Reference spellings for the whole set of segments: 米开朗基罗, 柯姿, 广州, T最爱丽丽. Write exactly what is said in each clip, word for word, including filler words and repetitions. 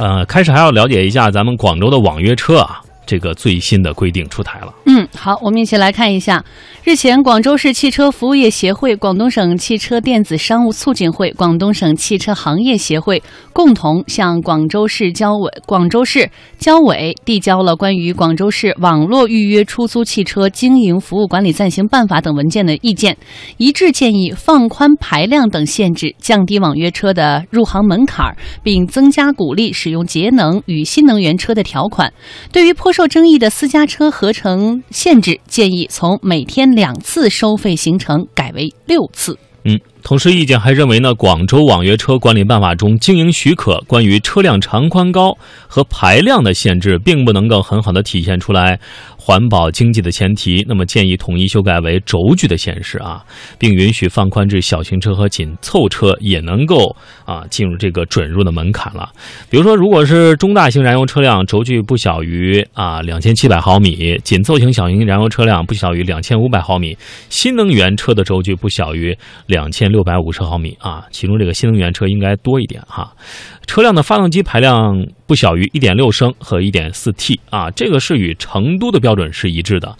呃，开始还要了解一下咱们广州的网约车啊，这个最新的规定出台了。嗯，好，我们一起来看一下。日前，广州市汽车服务业协会、广东省汽车电子商务促进会、广东省汽车行业协会共同向广州市交委、广州市交委递交了关于广州市网络预约出租汽车经营服务管理暂行办法等文件的意见，一致建议放宽排量等限制，降低网约车的入行门槛，并增加鼓励使用节能与新能源车的条款。对于颇受争议的私家车合成限制，建议从每天两次收费行程改为六次。嗯，同时意见还认为呢，广州网约车管理办法中经营许可关于车辆长宽高和排量的限制并不能够很好的体现出来环保经济的前提，那么建议统一修改为轴距的限制啊，并允许放宽至小型车和紧凑车也能够啊进入这个准入的门槛了。比如说，如果是中大型燃油车辆轴距不小于啊两千七百毫米，紧凑型小型燃油车辆不小于两千五百毫米，新能源车的轴距不小于两千六百五十毫米啊，其中这个新能源车应该多一点哈。车辆的发动机排量不小于 一点六升和 一点四T 啊，这个是与成都的标准是一致的，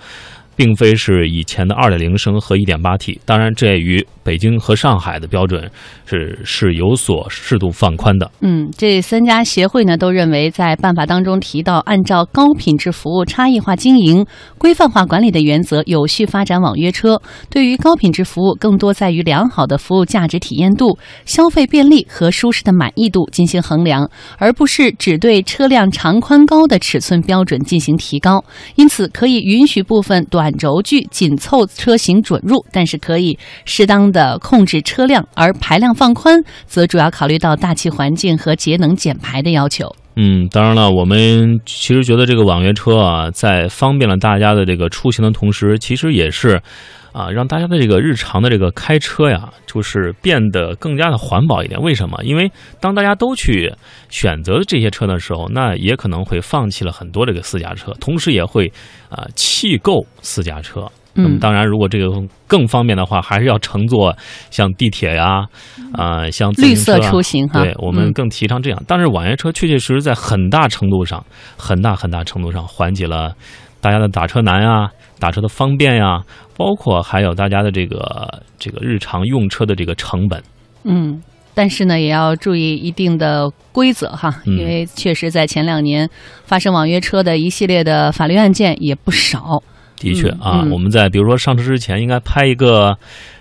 并非是以前的 二点零升和 一点八T。 当然这与北京和上海的标准 是, 是有所适度放宽的。嗯，这三家协会呢都认为，在办法当中提到按照高品质服务、差异化经营、规范化管理的原则有序发展网约车，对于高品质服务更多在于良好的服务价值体验度、消费便利和舒适的满意度进行衡量，而不是只对车辆长宽高的尺寸标准进行提高。因此可以允许部分短轴距紧凑车型准入，但是可以适当的控制车辆，而排量放宽则主要考虑到大气环境和节能减排的要求。嗯，当然了，我们其实觉得这个网约车啊，在方便了大家的这个出行的同时，其实也是啊，让大家的这个日常的这个开车呀，就是变得更加的环保一点。为什么？因为当大家都去选择这些车的时候，那也可能会放弃了很多这个私家车，同时也会啊弃购私家车。那么当然，如果这个更方便的话，还是要乘坐像地铁呀、啊，呃，像自行车、啊、绿色出行哈。对，我们更提倡这样。嗯、但是网约车确确实实在很大程度上、很大很大程度上缓解了大家的打车难啊、打车的方便呀、啊，包括还有大家的这个这个日常用车的这个成本。嗯。但是呢，也要注意一定的规则哈，因为确实在前两年发生网约车的一系列的法律案件也不少。的确啊，嗯嗯、我们在比如说上车之前应该拍一个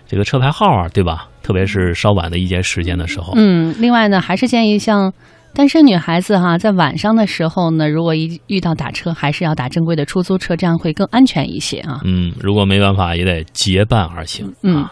这个车牌号啊，对吧？特别是稍晚的一些时间的时候。嗯，另外呢，还是建议像单身女孩子哈，在晚上的时候呢，如果一遇到打车，还是要打正规的出租车，这样会更安全一些啊。嗯，如果没办法，也得结伴而行。嗯。啊